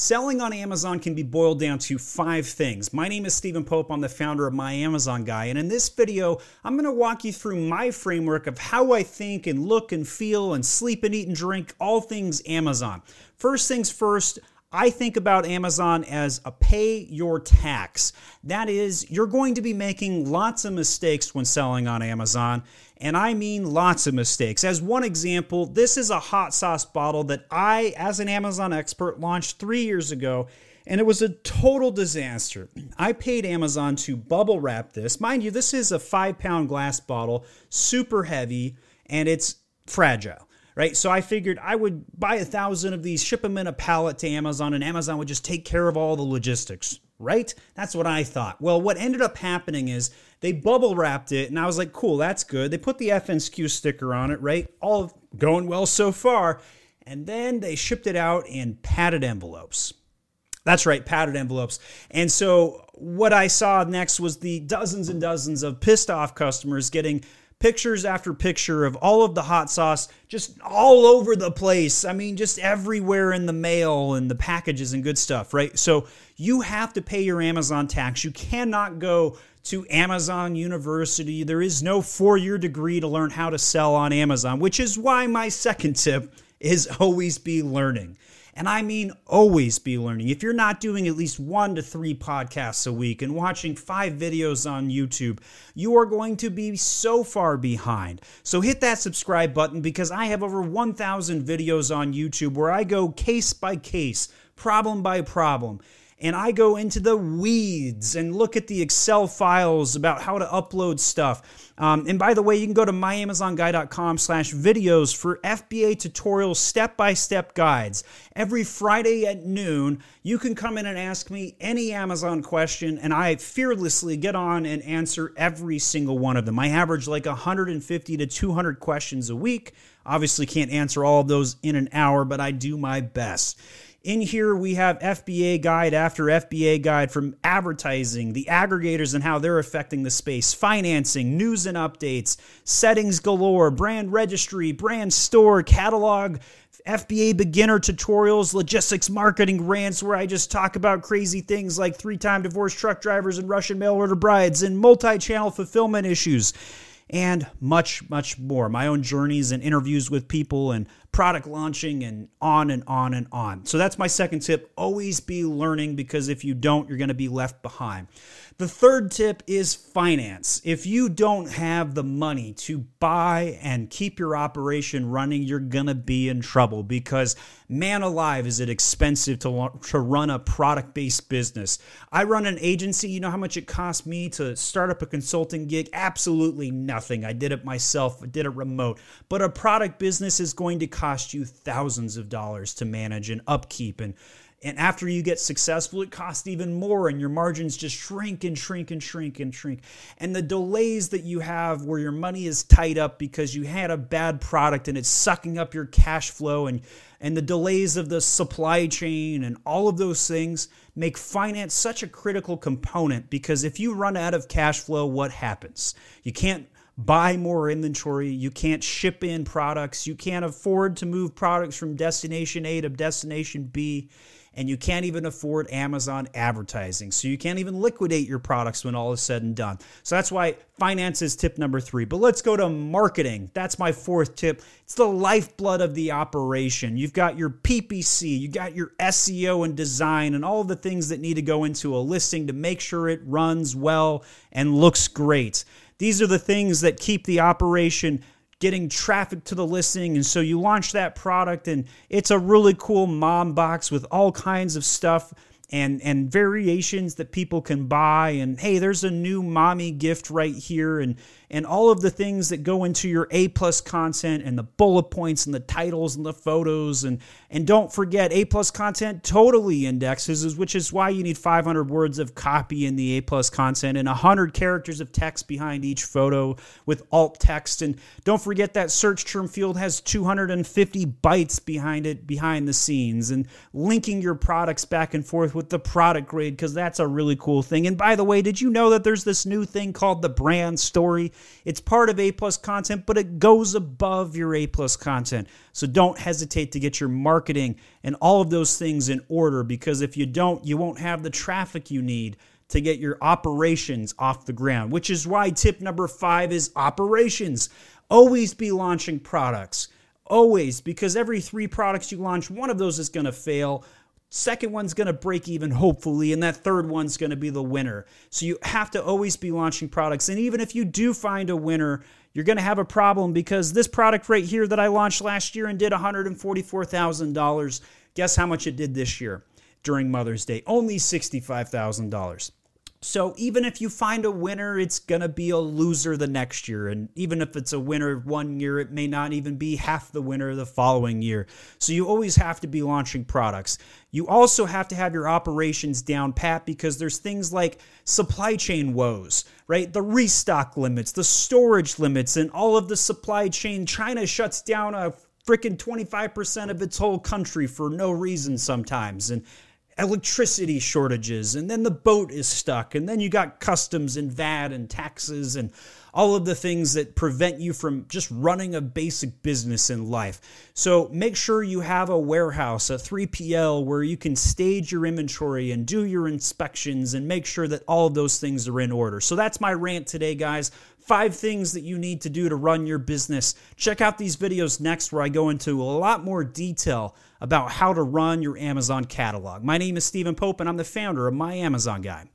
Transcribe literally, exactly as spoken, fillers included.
Selling on Amazon can be boiled down to five things. My name is Steven Pope. I'm the founder of My Amazon Guy. And in this video, I'm going to walk you through my framework of how I think and look and feel and sleep and eat and drink, all things Amazon. First things first, I think about Amazon as a pay your tax. That is, you're going to be making lots of mistakes when selling on Amazon. And I mean lots of mistakes. As one example, this is a hot sauce bottle that I, as an Amazon expert, launched three years ago, and it was a total disaster. I paid Amazon to bubble wrap this. Mind you, this is a five pound glass bottle, super heavy, and it's fragile. Right? So I figured I would buy a thousand of these, ship them in a pallet to Amazon, and Amazon would just take care of all the logistics, right? That's what I thought. Well, what ended up happening is they bubble wrapped it, and I was like, cool, that's good. They put the F N S Q sticker on it, right? All going well so far. And then they shipped it out in padded envelopes. That's right, padded envelopes. And so what I saw next was the dozens and dozens of pissed off customers getting pictures after picture of all of the hot sauce just all over the place. I mean, just everywhere in the mail and the packages and good stuff, right? So you have to pay your Amazon tax. You cannot go to Amazon University. There is no four-year degree to learn how to sell on Amazon, which is why my second tip is always be learning. And I mean always be learning. If you're not doing at least one to three podcasts a week and watching five videos on YouTube, you are going to be so far behind. So hit that subscribe button, because I have over one thousand videos on YouTube where I go case by case, problem by problem. And I go into the weeds and look at the Excel files about how to upload stuff. Um, and by the way, you can go to my amazon guy dot com slash videos for F B A tutorials, step-by-step guides. Every Friday at noon, you can come in and ask me any Amazon question, and I fearlessly get on and answer every single one of them. I average like one hundred fifty to two hundred questions a week. Obviously can't answer all of those in an hour, but I do my best. In here, we have F B A guide after F B A guide, from advertising, the aggregators and how they're affecting the space, financing, news and updates, settings galore, brand registry, brand store, catalog, F B A beginner tutorials, logistics marketing rants where I just talk about crazy things like three-time divorced truck drivers and Russian mail-order brides and multi-channel fulfillment issues, and much, much more. My own journeys and interviews with people and product launching and on and on and on. So that's my second tip. Always be learning, because if you don't, you're going to be left behind. The third tip is finance. If you don't have the money to buy and keep your operation running, you're going to be in trouble, because man alive, is it expensive to, to run a product-based business. I run an agency. You know how much it cost me to start up a consulting gig? Absolutely nothing. I did it myself. I did it remote. But a product business is going to cost you thousands of dollars to manage and upkeep. And, and after you get successful, it costs even more, and your margins just shrink and shrink and shrink and shrink. And the delays that you have where your money is tied up because you had a bad product and it's sucking up your cash flow, and, and the delays of the supply chain and all of those things make finance such a critical component, because if you run out of cash flow, what happens? You can't buy more inventory, you can't ship in products, you can't afford to move products from destination A to destination B, and you can't even afford Amazon advertising. So you can't even liquidate your products when all is said and done. So that's why finance is tip number three. But let's go to marketing. That's my fourth tip. It's the lifeblood of the operation. You've got your P P C, you got your S E O and design, and all the things that need to go into a listing to make sure it runs well and looks great. These are the things that keep the operation getting traffic to the listing. And so you launch that product, and it's a really cool mom box with all kinds of stuff and, and variations that people can buy. And hey, there's a new mommy gift right here. And, and all of the things that go into your A plus content, and the bullet points and the titles and the photos. And, and don't forget, A plus content totally indexes, which is why you need five hundred words of copy in the A plus content and one hundred characters of text behind each photo with alt text. And don't forget that search term field has two hundred fifty bytes behind it, behind the scenes, and linking your products back and forth with with the product grid, because that's a really cool thing. And by the way, did you know that there's this new thing called the brand story? It's part of A+ content, but it goes above your A+ content. So don't hesitate to get your marketing and all of those things in order, because if you don't, you won't have the traffic you need to get your operations off the ground, which is why tip number five is operations. Always be launching products. Always, because every three products you launch, one of those is going to fail. Second one's going to break even, hopefully, and that third one's going to be the winner. So you have to always be launching products. And even if you do find a winner, you're going to have a problem, because this product right here that I launched last year and did one hundred forty-four thousand dollars, guess how much it did this year during Mother's Day? Only sixty-five thousand dollars. So even if you find a winner, it's going to be a loser the next year. And even if it's a winner one year, it may not even be half the winner the following year. So you always have to be launching products. You also have to have your operations down pat, because there's things like supply chain woes, right? The restock limits, the storage limits, and all of the supply chain. China shuts down a freaking twenty-five percent of its whole country for no reason sometimes. And electricity shortages, and then the boat is stuck, and then you got customs and V A T and taxes and all of the things that prevent you from just running a basic business in life. So make sure you have a warehouse, a three P L, where you can stage your inventory and do your inspections and make sure that all of those things are in order. So that's my rant today, guys. Five things that you need to do to run your business. Check out these videos next, where I go into a lot more detail about how to run your Amazon catalog. My name is Steven Pope, and I'm the founder of My Amazon Guy.